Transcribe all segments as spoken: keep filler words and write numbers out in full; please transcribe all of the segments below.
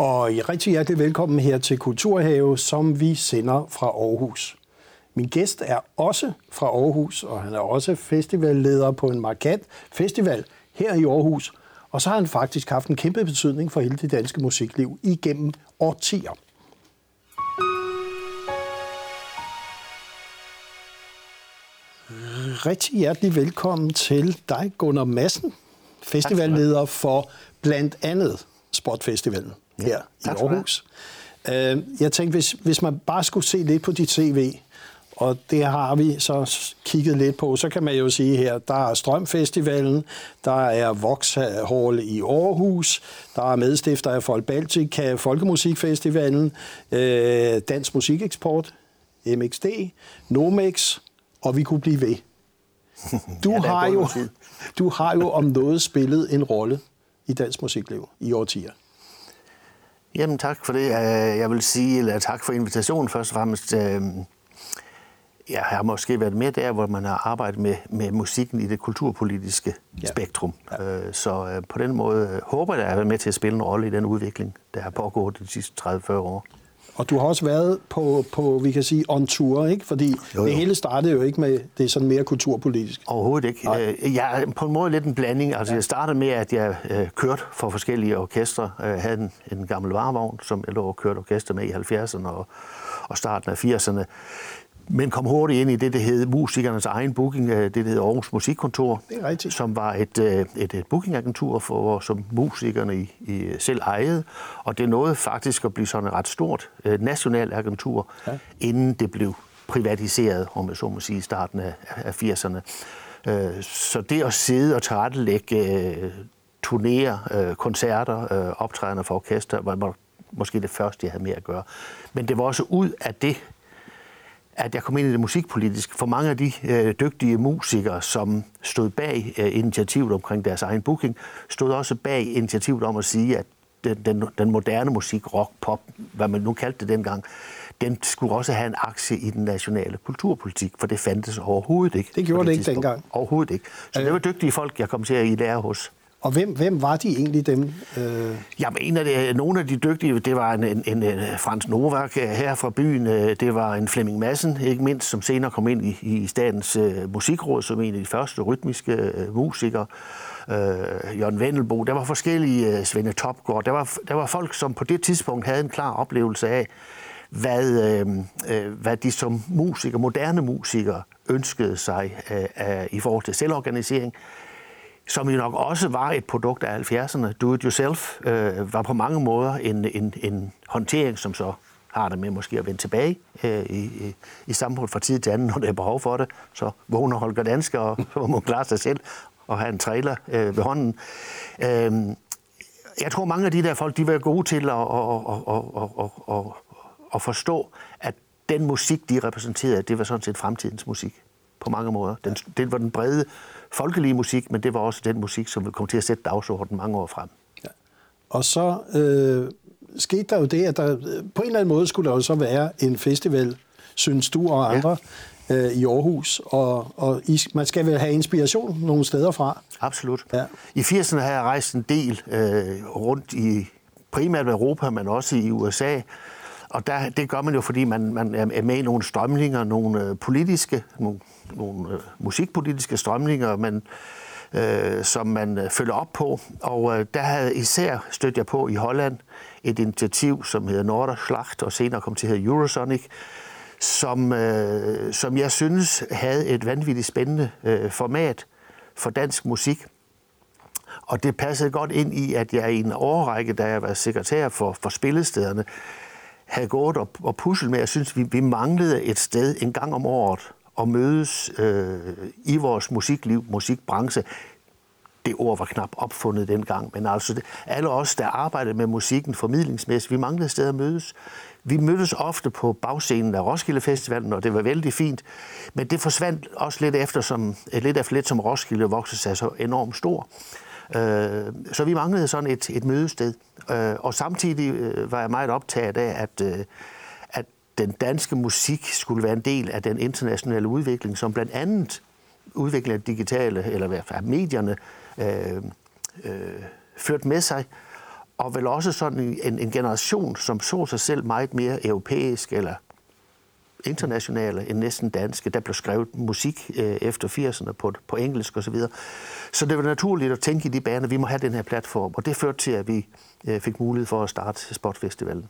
Og I er rigtig hjertelig velkommen her til Kulturhave, som vi sender fra Aarhus. Min gæst er også fra Aarhus, og han er også festivalleder på en markant festival her i Aarhus. Og så har han faktisk haft en kæmpe betydning for hele det danske musikliv igennem årtier. Rigtig hjertelig velkommen til dig, Gunnar Madsen, festivalleder for blandt andet Sportfestivalen her ja, i Aarhus. Jeg tænkte, hvis, hvis man bare skulle se lidt på dit C V, og det har vi så kigget lidt på, så kan man jo sige her, der er Strømfestivalen, der er Vox Hall i Aarhus, der er medstifter af Folk Baltika, Folkemusikfestivalen, øh, Dansk Musikeksport, M X D, Nomex, og vi kunne blive ved. Du, ja, har, jo, du har jo om noget spillet en rolle i dansk musikliv i årtier. Jamen tak for det. Jeg vil sige, eller tak for invitationen først og fremmest. Jeg har måske været med der, hvor man har arbejdet med, med musikken i det kulturpolitiske ja. spektrum. Ja. Så på den måde håber jeg, at jeg har været med til at spille en rolle i den udvikling, der har pågået de sidste tredive til fyrre år. Og du har også været på, på vi kan sige, on tour, ikke? Fordi jo, jo. det hele startede jo ikke med det sådan mere kulturpolitisk. Overhovedet ikke. Nej. Jeg er på en måde lidt en blanding. Altså, ja. Jeg startede med, at jeg øh, kørte for forskellige orkestre. Jeg havde en, en gammel varevogn, som jeg lå og kørte orkester med i halvfjerdserne og, og starten af firserne. Men kom hurtigt ind i det, der hed musikernes egen booking, det der hed Aarhus Musikkontor, som var et, et, et bookingagentur, for, som musikerne i, i selv ejede. Og det nåede faktisk at blive sådan et ret stort nationalt agentur, ja. inden det blev privatiseret, om jeg så må sige, i starten af, af firserne. Så det at sidde og tilrettelægge turnéer, koncerter, optrædende for orkester, var måske det første, jeg havde med at gøre. Men det var også ud af det, at jeg kom ind i det musikpolitiske. For mange af de øh, dygtige musikere, som stod bag øh, initiativet omkring deres egen booking, stod også bag initiativet om at sige, at den, den, den moderne musik, rock, pop, hvad man nu kaldte det dengang, den skulle også have en aktie i den nationale kulturpolitik, for det fandtes overhovedet ikke. Det gjorde det ikke dengang. Overhovedet ikke. Så det var dygtige folk, jeg kom til at i lære hos. Og hvem, hvem var de egentlig dem? Øh... Jamen, en af de, nogle af de dygtige, det var en, en, en, en Frans Novak her fra byen, det var en Flemming Madsen, ikke mindst, som senere kom ind i, i Statens uh, Musikråd, som en af de første rytmiske uh, musikere. Uh, Jørgen Vendelbo, der var forskellige, uh, Svende Topgård, der var, der var folk, som på det tidspunkt havde en klar oplevelse af, hvad, øh, øh, hvad de som musikere, moderne musikere, ønskede sig uh, uh, i forhold til selvorganisering, som jo nok også var et produkt af halvfjerdserne. Do-it-yourself øh, var på mange måder en, en, en håndtering, som så har det med måske at vende tilbage øh, i, i samfundet fra tid til anden, når der er behov for det. Så vågner Holger Danske, og så må man klare sig selv og have en trailer øh, ved hånden. Øh, jeg tror, mange af de der folk, de var gode til at, at, at, at, at forstå, at den musik, de repræsenterede, det var sådan set fremtidens musik på mange måder. Den, det var den brede folkelige musik, men det var også den musik, som ville komme til at sætte dagsordenen mange år frem. Ja. Og så øh, skete der jo det, at der på en eller anden måde skulle der jo så være en festival, synes du og andre, ja. øh, i Aarhus, og, og I, man skal vel have inspiration nogle steder fra? Absolut. Ja. I firserne har jeg rejst en del øh, rundt i primært Europa, men også i U S A. Og der, det gør man jo, fordi man, man er med i nogle strømninger, nogle politiske, nogle, nogle øh, musikpolitiske strømninger, man, øh, som man følger op på. Og øh, der havde især stødt jeg på i Holland et initiativ, som hedder Norderschlacht, og senere kom til at hedde Eurosonic, som, øh, som jeg synes havde et vanvittigt spændende øh, format for dansk musik. Og det passede godt ind i, at jeg i en årrække, da jeg var sekretær for, for spillestederne, havde gået og, og puslet med. Jeg synes, vi, vi manglede et sted en gang om året at mødes øh, i vores musikliv, musikbranche. Det ord var knap opfundet dengang, men altså det, alle os, der arbejdede med musikken formidlingsmæssigt, vi manglede et sted at mødes. Vi mødtes ofte på bagscenen af Roskilde Festivalen, og det var vældig fint, men det forsvandt også lidt efter, som, lidt efter lidt, som Roskilde voksede sig så enormt stor. Så vi manglede sådan et, et mødested, og samtidig var jeg meget optaget af, at, at den danske musik skulle være en del af den internationale udvikling, som blandt andet udviklingen af digitale, eller i hvert fald medierne, øh, øh, førte med sig. og vel også sådan en, en generation, som så sig selv meget mere europæisk eller internationale end næsten danske. Der blev skrevet musik øh, efter firserne på, på engelsk osv. Så, så det var naturligt at tænke i de baner, vi må have den her platform, og det førte til, at vi øh, fik mulighed for at starte Sportfestivalen.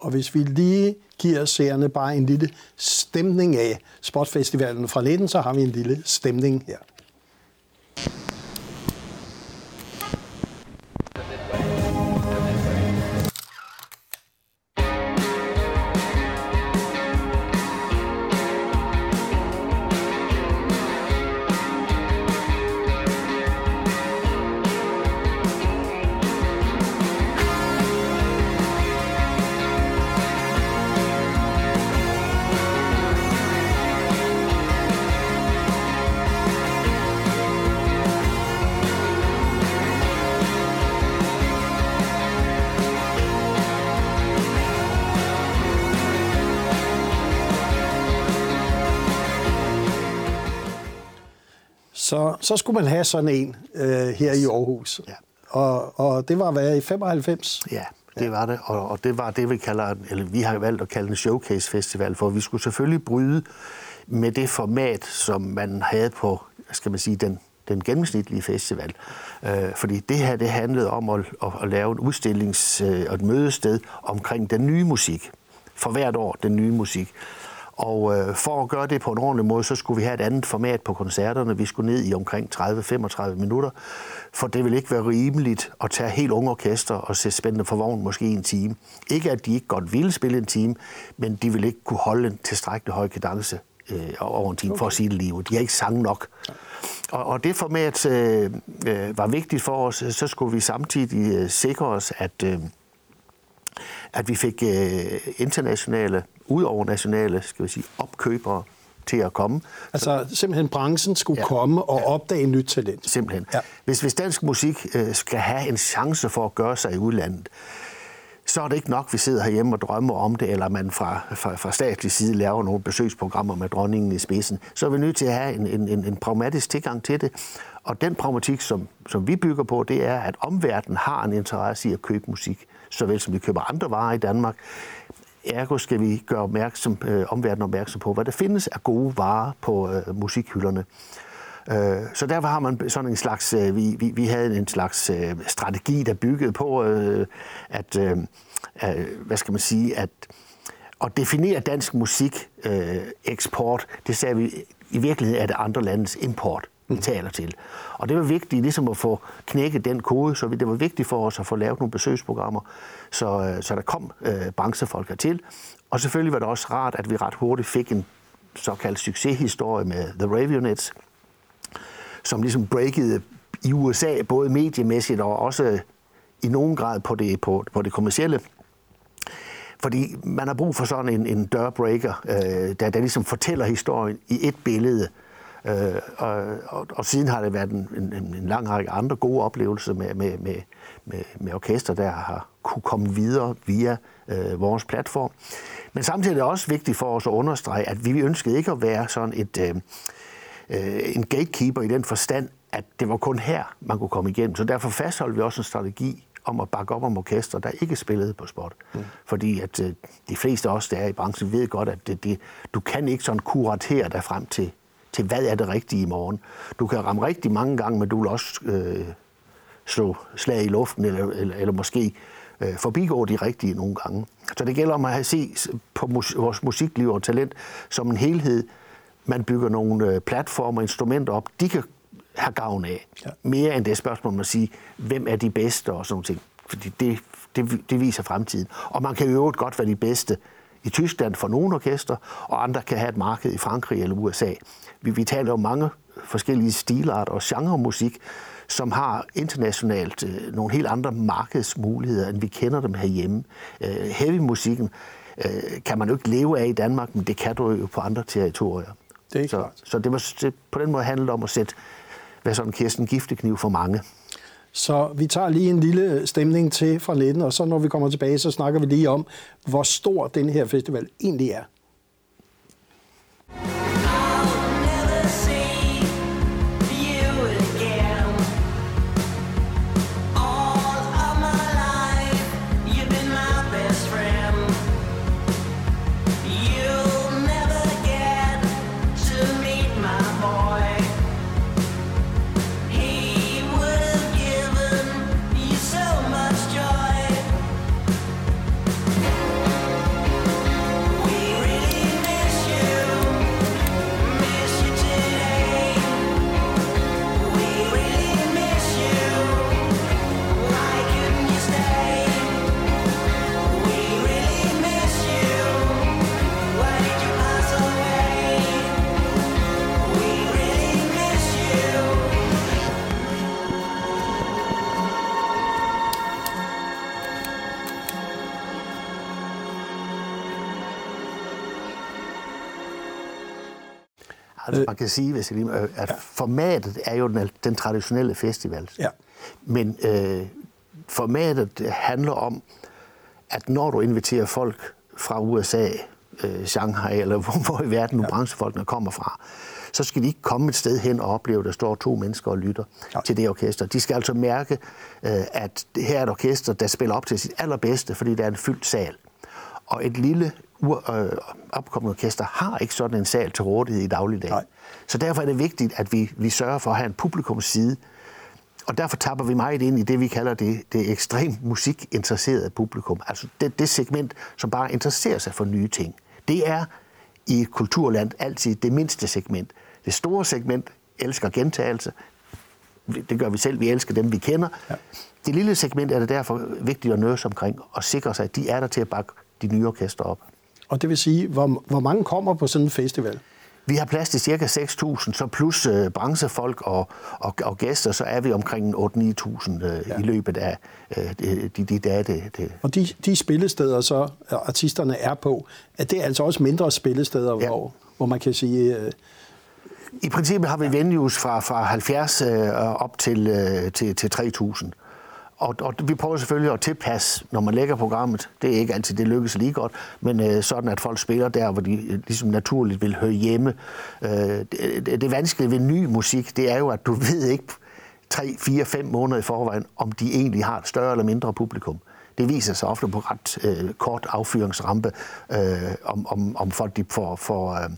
Og hvis vi lige giver seerne bare en lille stemning af Sportfestivalen fra nitten, så har vi en lille stemning her. Så, så skulle man have sådan en øh, her i Aarhus. Ja. Og, og det var hvad, i femoghalvfems? Ja, det var det. Og, og det var det, vi kalder, eller vi har valgt at kalde en showcase-festival, for vi skulle selvfølgelig bryde med det format, som man havde på, skal man sige, den, den gennemsnitlige festival. Øh, fordi det her, det handlede om at, at, at lave en udstillings- og et mødested omkring den nye musik. For hvert år den nye musik. Og øh, for at gøre det på en ordentlig måde, så skulle vi have et andet format på koncerterne. Vi skulle ned i omkring tredive til femogtredive minutter, for det ville ikke være rimeligt at tage helt unge orkester og se Spændende for Vogn måske en time. Ikke at de ikke godt ville spille en time, men de ville ikke kunne holde en tilstrækkelig høj kadence øh, over en time, okay, for at sige det lige ud. De har ikke sang nok. Og, og det format øh, var vigtigt for os. Så skulle vi samtidig øh, sikre os, at, øh, at vi fik øh, internationale, udover nationale, skal vi sige, opkøbere til at komme. Altså simpelthen branchen skulle ja. komme og opdage nyt talent. Simpelthen. Ja. Hvis, hvis dansk musik øh, skal have en chance for at gøre sig i udlandet, så er det ikke nok, at vi sidder herhjemme og drømmer om det, eller man fra, fra, fra statlig side laver nogle besøgsprogrammer med dronningen i spidsen. Så er vi nødt til at have en, en, en, en pragmatisk tilgang til det. Og den pragmatik, som, som vi bygger på, det er, at omverdenen har en interesse i at købe musik, såvel som vi køber andre varer i Danmark. Ergo skal vi gøre opmærksom, øh, omverdenen opmærksom på, hvad der findes af gode varer på øh, musikhylderne. Øh, så derfor har man sådan en slags, øh, vi, vi, vi havde en slags øh, strategi, der byggede på, øh, at, øh, øh, hvad skal man sige, at, at definere dansk musik øh, eksport, det sagde vi, i virkeligheden er det andre landes import, vi taler til. Og det var vigtigt ligesom at få knækket den kode, så det var vigtigt for os at få lavet nogle besøgsprogrammer, så, så der kom øh, branchefolk hertil. Og selvfølgelig var det også rart, at vi ret hurtigt fik en såkaldt succeshistorie med The Raveonettes, som ligesom breakede i U S A, både mediemæssigt og også i nogen grad på det, på, på det kommercielle. Fordi man har brug for sådan en, en dørbreaker, øh, der, der ligesom fortæller historien i et billede. Øh, og, og, og siden har det været en, en, en lang række andre gode oplevelser med, med, med, med, med orkester, der har kunne komme videre via øh, vores platform. Men samtidig er det også vigtigt for os at understrege, at vi ønskede ikke at være sådan et, øh, en gatekeeper i den forstand, at det var kun her, man kunne komme igennem. Så derfor fastholdt vi også en strategi om at bakke op om orkester, der ikke spillede på sport. Mm. Fordi at øh, de fleste af os, der er i branchen, ved godt, at det, det, du kan ikke sådan kuratere dig frem til til hvad er det rigtige i morgen. Du kan ramme rigtig mange gange, men du vil også øh, slå slag i luften, eller, eller, eller måske øh, forbigå de rigtige nogle gange. Så det gælder om at se på mus- vores musikliv og talent som en helhed. Man bygger nogle øh, platformer og instrumenter op, de kan have gavn af. Ja. Mere end det spørgsmål om at sige, hvem er de bedste og sådan nogle ting. Fordi det, det, det viser fremtiden. Og man kan i øvrigt godt være de bedste i Tyskland for nogle orkester, og andre kan have et marked i Frankrig eller U S A. Vi, vi taler om mange forskellige stilarter og genremusik, som har internationalt øh, nogle helt andre markedsmuligheder, end vi kender dem herhjemme. Øh, heavy-musikken øh, kan man jo ikke leve af i Danmark, men det kan du jo på andre territorier. Det er så klart. Så det var det, på den måde handlet om at sætte, hvad sådan Kirsten Giftekniv for mange. Så vi tager lige en lille stemning til fra nitten, og så når vi kommer tilbage, så snakker vi lige om, hvor stor den her festival egentlig er. altså man kan sige, hvis jeg lige, at ja. formatet er jo den, den traditionelle festival. Ja. Men øh, formatet handler om, at når du inviterer folk fra U S A, øh, Shanghai eller hvor, hvor i verden nu ja. branchefolkene kommer fra, så skal de ikke komme et sted hen og opleve, at der står to mennesker og lytter ja. til det orkester. De skal altså mærke, øh, at her er et orkester, der spiller op til sit allerbedste, fordi der er en fyldt sal. Og et lille ur- øh, opkommende orkester har ikke sådan en sal til rådighed i dagligdagen. Nej. Så derfor er det vigtigt, at vi, vi sørger for at have en publikumsside. Og derfor tapper vi meget ind i det, vi kalder det, det ekstremt musikinteresserede publikum. Altså det, det segment, som bare interesserer sig for nye ting. Det er i et kulturland altid det mindste segment. Det store segment elsker gentagelse. Det gør vi selv. Vi elsker dem, vi kender. Ja. Det lille segment er det derfor vigtigt at nøse omkring og sikre sig, at de er der til at bakke de nye orkester op. Og det vil sige, hvor, hvor mange kommer på sådan en festival? Vi har plads til ca. seks tusind, så plus øh, branchefolk og, og, og gæster, så er vi omkring otte til ni tusind øh, ja. i løbet af øh, de, de dage. Det, det. Og de, de spillesteder, så artisterne er på, at det er altså også mindre spillesteder, ja. hvor, hvor man kan sige... Øh, I princippet har vi ja. venues fra, fra halvfjerds øh, op til, øh, til, til tre tusind. Og, og vi prøver selvfølgelig at tilpasse, når man lægger programmet. Det er ikke altid, det lykkes lige godt, men øh, sådan, at folk spiller der, hvor de øh, ligesom naturligt vil høre hjemme. Øh, det, det vanskelige ved ny musik, det er jo, at du ved ikke tre, fire, fem måneder i forvejen, om de egentlig har et større eller mindre publikum. Det viser sig ofte på ret øh, kort affyringsrampe, øh, om, om, om folk de får, får øh,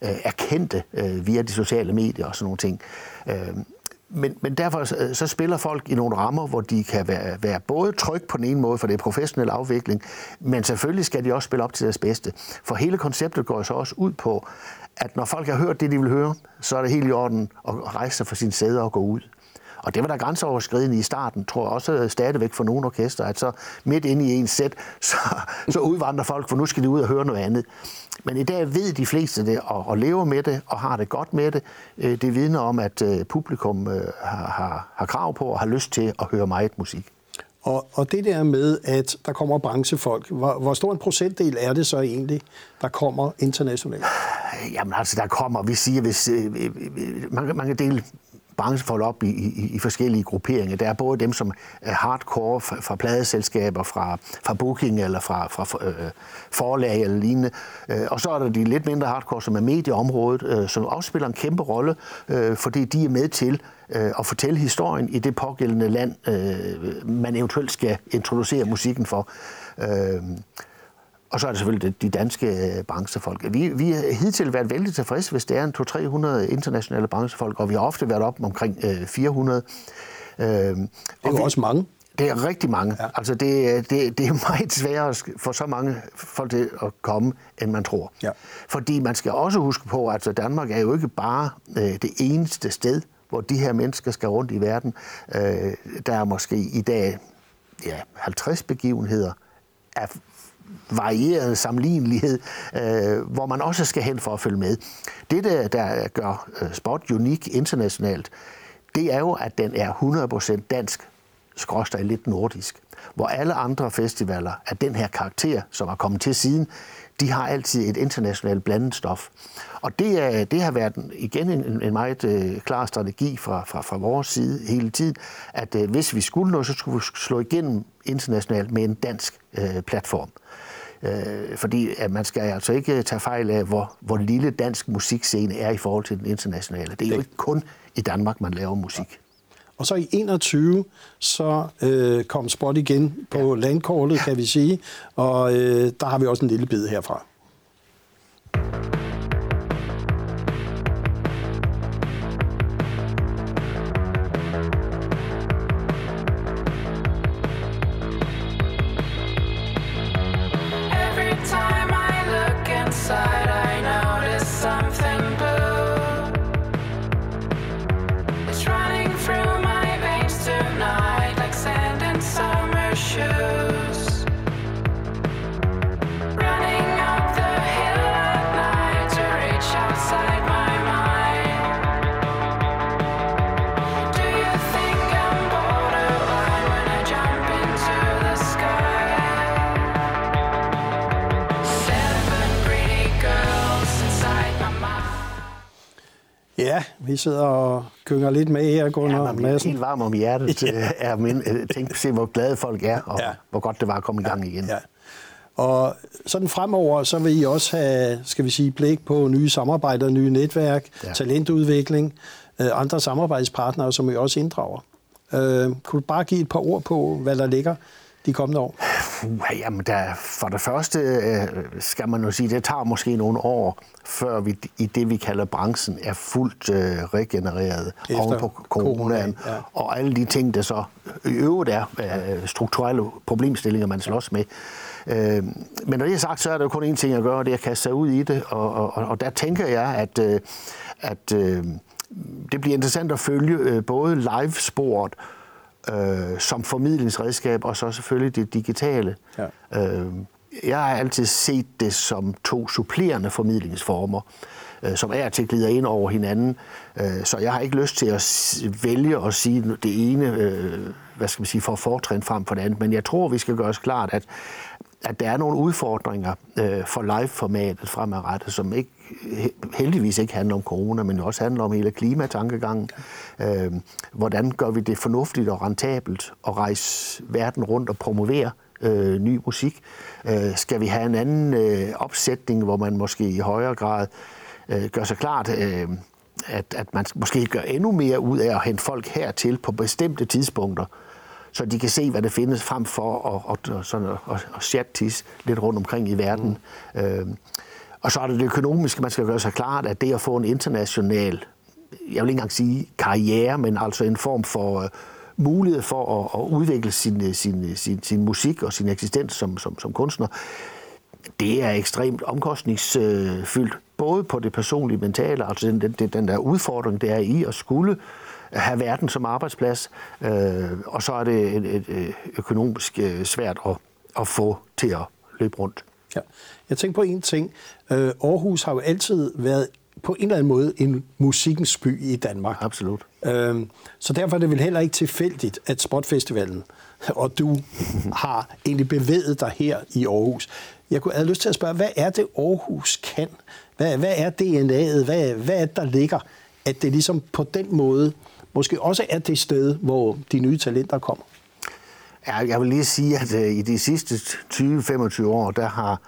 erkendte øh, via de sociale medier og sådan nogle ting. Øh, Men, men derfor så spiller folk i nogle rammer, hvor de kan være, være både tryg på den ene måde, for det er professionel afvikling, men selvfølgelig skal de også spille op til deres bedste. For hele konceptet går så også ud på, at når folk har hørt det, de vil høre, så er det helt i orden at rejse sig fra sine sæder og gå ud. Og det var der grænseoverskridende i starten, tror jeg også stadigvæk for nogle orkester, at så midt inde i en sæt, så, så udvandrer folk, for nu skal de ud og høre noget andet. Men i dag ved de fleste det, og, og lever med det, og har det godt med det. Det vidner om, at publikum har, har, har krav på og har lyst til at høre meget musik. Og, og det der med, at der kommer branchefolk, hvor, hvor stor en procentdel er det så egentlig, der kommer internationalt? Jamen altså, der kommer, vi siger, hvis øh, man, man kan dele... branchefolk op i, i, i forskellige grupperinger. Der er både dem, som er hardcore fra, fra pladeselskaber, fra, fra booking eller fra, fra øh, forlag eller lignende. Og så er der de lidt mindre hardcore, som er medieområdet, øh, som også spiller en kæmpe rolle, øh, fordi de er med til øh, at fortælle historien i det pågældende land, øh, man eventuelt skal introducere musikken for. Øh, Og så er det selvfølgelig de danske branchefolk. Vi, vi har hidtil været vældig tilfredse, hvis der er en to til tre hundrede internationale branchefolk, og vi har ofte været op omkring øh, fire hundrede. Øh, det er og jo vi, også mange. Det er rigtig mange. Ja. Altså det, det, det er meget sværere for så mange folk til at komme, end man tror. Ja. Fordi man skal også huske på, at Danmark er jo ikke bare øh, det eneste sted, hvor de her mennesker skal rundt i verden. Øh, der er måske i dag ja, halvtreds begivenheder af varierende sammenlignelighed, øh, hvor man også skal hen for at følge med. Det, der, der gør sport unik internationalt, det er jo, at den er hundrede procent dansk, skråstrej lidt nordisk, hvor alle andre festivaler af den her karakter, som er kommet til siden, de har altid et internationalt blandet stof. Og det, er, det har været igen en, en meget øh, klar strategi fra, fra, fra vores side hele tiden, at øh, hvis vi skulle noget, så skulle vi slå igennem internationalt med en dansk øh, platform. Øh, fordi at man skal altså ikke tage fejl af, hvor, hvor lille dansk musikscene er i forhold til den internationale. Det er jo ikke kun i Danmark, man laver musik. Og så i enogtyve, så øh, kom sport igen på ja. landkortet, ja. kan vi sige. Og øh, der har vi også en lille bid herfra. Shoes running out. Ja, vi sidder og gynger lidt med her, Gunnar Madsen. Ja, man bliver helt varm om hjertet. Ja. Men tænk, se hvor glade folk er, og ja. Hvor godt det var at komme i gang igen. Ja. Og sådan fremover, så vil I også have, skal vi sige, blik på nye samarbejder, nye netværk, ja. Talentudvikling, andre samarbejdspartnere, som I også inddrager. Øh, kunne du bare give et par ord på, hvad der ligger de kommende år? Uh, jamen, der, for det første øh, skal man jo sige, det tager måske nogle år, før vi i det, vi kalder branchen, er fuldt øh, regenereret oven på coronaen. Ja. Og alle de ting, der så i øvrigt er øh, strukturelle problemstillinger, man slås med. Øh, men når det er sagt, så er der jo kun én ting at gøre, og det er at kaste sig ud i det. Og, og, og der tænker jeg, at... Øh, at øh, det bliver interessant at følge både live-sport øh, som formidlingsredskab, og så selvfølgelig det digitale. Ja. Øh, jeg har altid set det som to supplerende formidlingsformer, øh, som er til glider ind over hinanden. Øh, så jeg har ikke lyst til at vælge at sige det ene, øh, hvad skal man sige, for fortrin frem for det andet. Men jeg tror, vi skal gøre os klart, at at der er nogle udfordringer øh, for live-formatet fremadrettet, som ikke, heldigvis ikke handler om corona, men også handler om hele klimatankegangen. Øh, hvordan gør vi det fornuftigt og rentabelt at rejse verden rundt og promovere øh, ny musik? Øh, skal vi have en anden øh, opsætning, hvor man måske i højere grad øh, gør sig klart, øh, at, at man måske gør endnu mere ud af at hente folk hertil på bestemte tidspunkter, så de kan se, hvad der findes, frem for at, at, at, at, at chat-tisse lidt rundt omkring i verden. Mm. Øhm, og så er det det økonomiske, man skal gøre sig klart, at det at få en international, jeg vil ikke engang sige karriere, men altså en form for uh, mulighed for at, at udvikle sin, sin, sin, sin musik og sin eksistens som, som, som kunstner, det er ekstremt omkostningsfyldt, både på det personlige mentale, altså den, den, den der udfordring, det er i at skulle have verden som arbejdsplads, øh, og så er det et, et, et økonomisk svært at, at få til at løbe rundt. Ja. Jeg tænker på en ting. Øh, Aarhus har jo altid været på en eller anden måde en musikkens by i Danmark. Absolut. Øh, så derfor er det vel heller ikke tilfældigt, at Sportfestivalen og du har egentlig bevæget dig her i Aarhus. Jeg kunne have lyst til at spørge, hvad er det Aarhus kan? Hvad, hvad er D N A'et? Hvad, hvad er det, der ligger? At det ligesom på den måde måske også er det sted, hvor de nye talenter kommer? Ja, jeg vil lige sige, at i de sidste tyve til femogtyve år, der har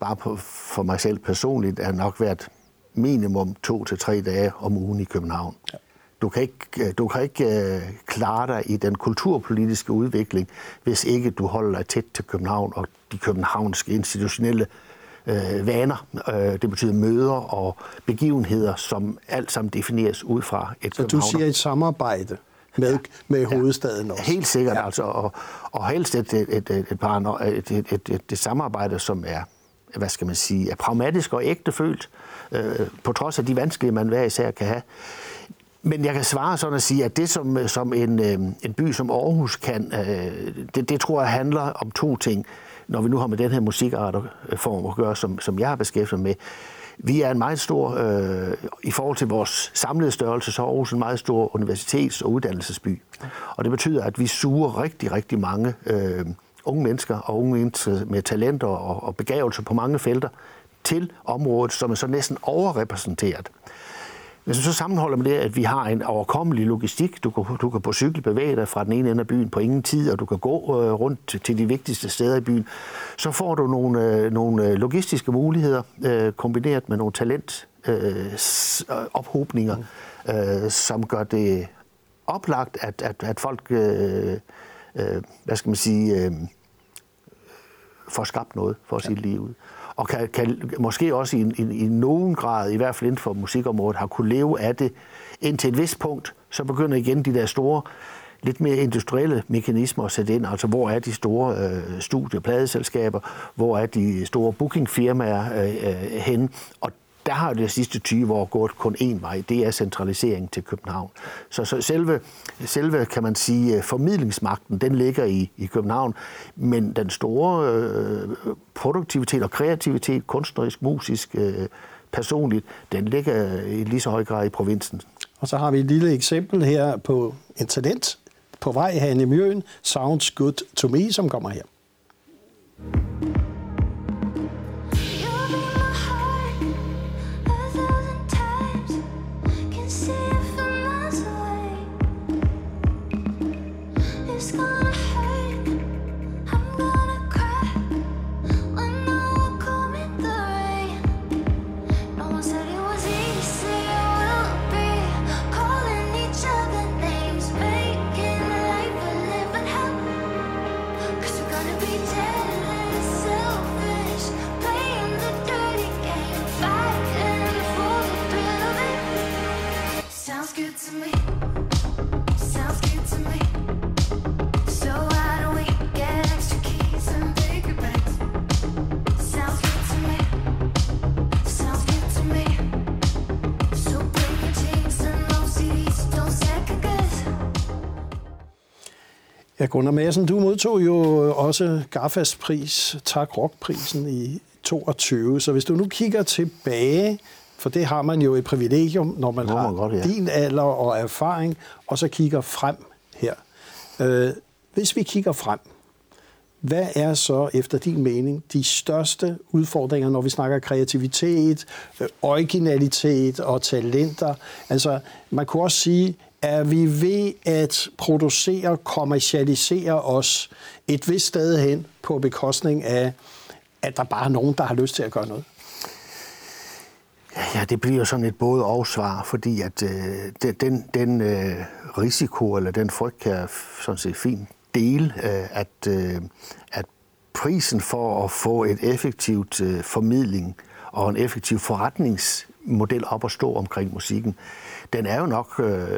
bare for mig selv personligt, er nok været minimum to til tre dage om ugen i København. Ja. Du kan ikke, du kan ikke klare dig i den kulturpolitiske udvikling, hvis ikke du holder dig tæt til København og de københavnske institutionelle Øh, vaner. Øh, det betyder møder og begivenheder, som alt sammen defineres ud fra et Så du siger et samarbejde med, ja, med hovedstaden også? Helt sikkert, ja. altså, og, og helst et, et, et, et, et, et, et, et, et samarbejde, som er, hvad skal man sige, er pragmatisk og ægtefølt, øh, på trods af de vanskelige, man hver især kan have. Men jeg kan svare sådan at sige, at det, som, som en, øh, en by som Aarhus kan, øh, det, det tror jeg handler om to ting. Når vi nu har med den her musikartform at gøre, som, som jeg har beskæftiget med. Vi er en meget stor, øh, i forhold til vores samlede størrelse, så er Aarhus en meget stor universitets- og uddannelsesby. Og det betyder, at vi suger rigtig, rigtig mange øh, unge mennesker og unge mennesker med talenter og, og begavelser på mange felter til området, som er så næsten overrepræsenteret. Hvis man så sammenholder med det, at vi har en overkommelig logistik, du kan, du kan på cykel bevæge dig fra den ene ende af byen på ingen tid, og du kan gå øh, rundt til de vigtigste steder i byen, så får du nogle, øh, nogle logistiske muligheder, øh, kombineret med nogle talentophobninger, øh, øh, som gør det oplagt, at, at, at folk, øh, øh, hvad skal man sige, øh, får skabt noget for sit liv ud. Og kan, kan måske også i, i, i nogen grad, i hvert fald inden for musikområdet, har kunne leve af det indtil et vist punkt. Så begynder igen de der store, lidt mere industrielle mekanismer at sætte ind. Altså, hvor er de store øh, studie- og pladeselskaber? Hvor er de store bookingfirmaer øh, øh, henne? Og der har det de sidste tyve år gået kun én vej. Det er centralisering til København. Så, så selve, selve, kan man sige, formidlingsmagten, den ligger i, i København. Men den store øh, produktivitet og kreativitet, kunstnerisk, musisk, øh, personligt, den ligger i lige så høj grad i provinsen. Og så har vi et lille eksempel her på en talent på vej herhen i Mjøen. Sounds Good To Me, som kommer her. Ja, Gunnar Madsen, du modtog jo også Gafas pris, tak rockprisen i toogtyve. Så hvis du nu kigger tilbage, for det har man jo et privilegium, når man, man har godt, ja. Din alder og erfaring, og så kigger frem her. Øh, hvis vi kigger frem, hvad er så efter din mening de største udfordringer, når vi snakker kreativitet, originalitet og talenter? Altså, man kunne også sige, er vi ved at producere, kommercialisere os et vist sted hen på bekostning af, at der bare er nogen, der har lyst til at gøre noget? Ja, det bliver sådan et både og svar, fordi at øh, den, den øh, risiko eller den frygt kan sådan set fint dele, øh, at, øh, at prisen for at få et effektivt øh, formidling og en effektiv forretningsmodel op at stå omkring musikken, den er jo nok, øh,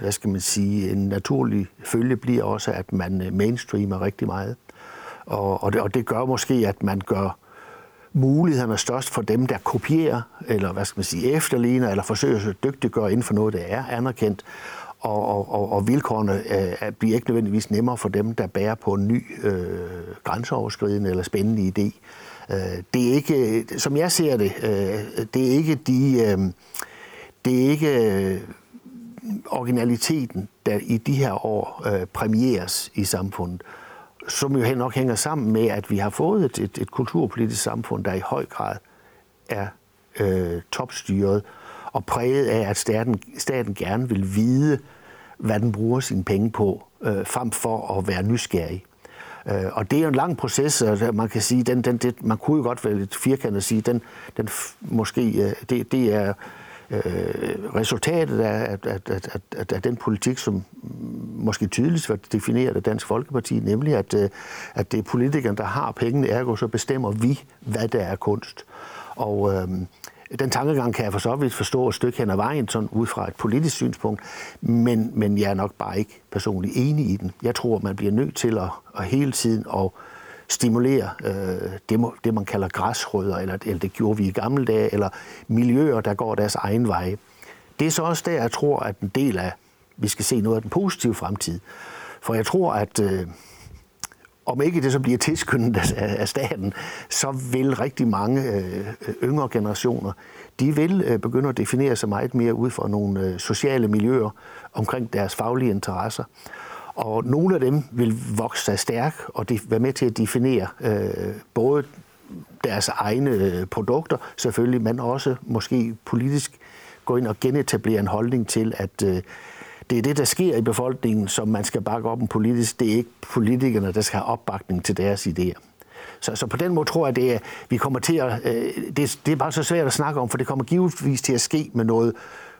hvad skal man sige, en naturlig følge bliver også, at man mainstreamer rigtig meget. Og, og, det, og det gør måske, at man gør mulighederne størst for dem, der kopierer, eller hvad skal man sige, efterligner, eller forsøger at dygtiggøre inden for noget, der er anerkendt. Og, og, og vilkårene øh, bliver ikke nødvendigvis nemmere for dem, der bærer på en ny øh, grænseoverskridende eller spændende idé. Øh, det er ikke, som jeg ser det, øh, det er ikke de... Øh, Det er ikke originaliteten, der i de her år øh, præmieres i samfundet, som jo nok hænger sammen med, at vi har fået et, et, et kulturpolitisk samfund, der i høj grad er øh, topstyret og præget af, at staten, staten gerne vil vide, hvad den bruger sine penge på, øh, frem for at være nysgerrig. Øh, og det er jo en lang proces, og man kan sige, den, den, det, man kunne jo godt være lidt firkantet sige, den, den måske, øh, det, det er... Øh, resultatet af at, at, at, at, at den politik, som måske tydeligst var defineret af Dansk Folkeparti, nemlig at, at det er politikerne, der har pengene, ergo så bestemmer vi, hvad der er kunst. Og øh, den tankegang kan jeg for så vidt forstå et stykke hen ad vejen, sådan ud fra et politisk synspunkt, men, men jeg er nok bare ikke personligt enig i den. Jeg tror, man bliver nødt til at, at hele tiden at stimulere øh, det, det, man kalder græsrødder, eller, eller det gjorde vi i gamle dage, eller miljøer, der går deres egen vej. Det er så også der, jeg tror, at en del af, vi skal se noget af den positive fremtid. For jeg tror, at øh, om ikke det så bliver tilskyndet af, af staten, så vil rigtig mange øh, yngre generationer, de vil øh, begynde at definere sig meget mere ud fra nogle øh, sociale miljøer omkring deres faglige interesser. Og nogle af dem vil vokse sig stærk og de, være med til at definere øh, både deres egne øh, produkter, selvfølgelig, men også måske politisk gå ind og genetablere en holdning til, at øh, det er det, der sker i befolkningen, som man skal bakke op om politisk. Det er ikke politikerne, der skal have opbakning til deres idéer. Så, så på den måde tror jeg, at det er, vi kommer til at, øh, det, det er bare så svært at snakke om, for det kommer givetvis til at ske med noget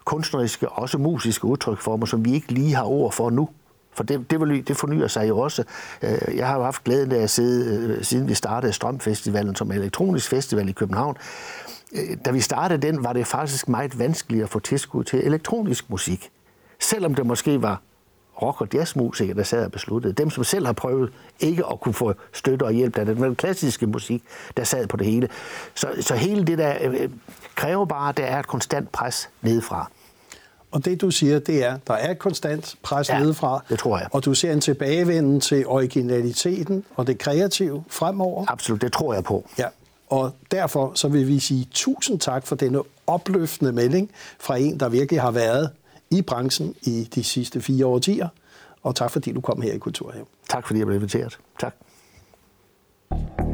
kunstneriske, også musiske udtryksformer, som vi ikke lige har ord for nu. For det, det, det fornyer sig jo også. Jeg har jo haft glæden af at sidde, siden vi startede Strømfestivalen som elektronisk festival i København. Da vi startede den, var det faktisk meget vanskeligt at få tilskud til elektronisk musik. Selvom det måske var rock- og jazzmusikere, der sad og besluttede. Dem, som selv har prøvet ikke at kunne få støtte og hjælp, da det var den klassiske musik, der sad på det hele. Så, så hele det der kræver bare, der er et konstant pres nedefra. Og det, du siger, det er, der er et konstant pres ja, nedefra, det tror jeg. Og du ser en tilbagevenden til originaliteten og det kreative fremover. Absolut, det tror jeg på. Ja, og derfor så vil vi sige tusind tak for denne opløftende melding fra en, der virkelig har været i branchen i de sidste fire årtier. Og tak fordi du kom her i Kulturhave. Tak fordi jeg blev inviteret. Tak.